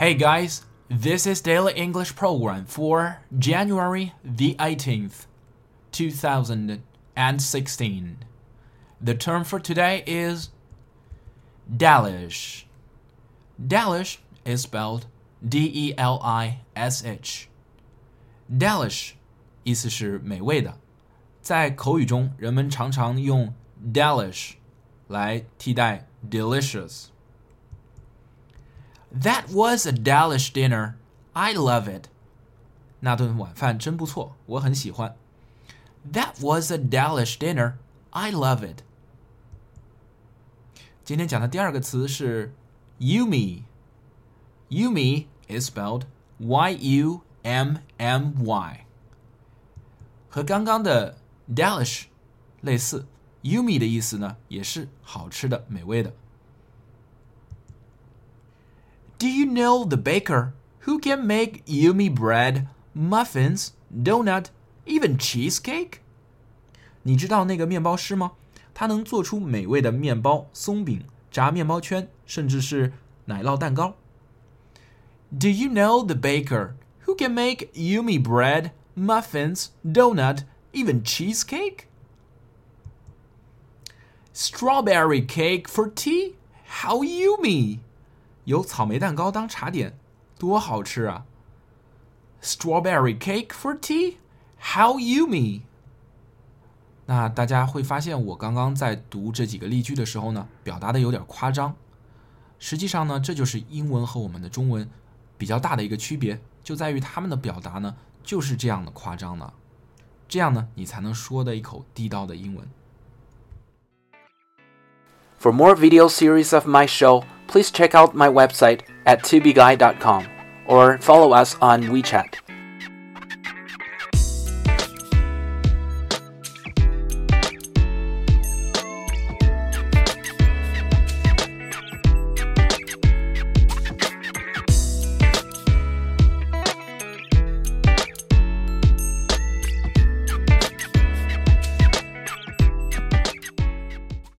Hey guys, this is Daily English Program for January the 18th, 2016. The term for today is Delish. Delish is spelled D-E-L-I-S-H. Delish 意思是美味的，在口语中人们常常用 Delish 来替代 Delicious.That was a delish dinner. I love it. 那顿晚饭真不错，我很喜欢。That was a delish dinner. I love it. 今天讲的第二个词是 yummy. Yummy is spelled Y-U-M-M-Y. 和刚刚的 delish 类似 ，yummy 的意思呢，也是好吃的、美味的。Do you know the baker who can make yummy bread, muffins, donut, even cheesecake? 你知道那个面包师吗？他能做出美味的面包、松饼、炸面包圈，甚至是奶酪蛋糕。Do you know the baker who can make yummy bread, muffins, donut, even cheesecake? Strawberry cake for tea? How yummy!有草莓蛋糕当茶点，多好吃啊 ！Strawberry cake for tea, how yummy! 那大家会发现，我刚刚在读这几个例句的时候呢，表达的有点夸张。实际上呢，这就是英文和我们的中文比较大的一个区别，就在于他们的表达呢，就是这样的夸张了。这样呢，你才能说得一口地道的英文。For more video series of my show.Please check out my website at 2bguy.com or follow us on WeChat.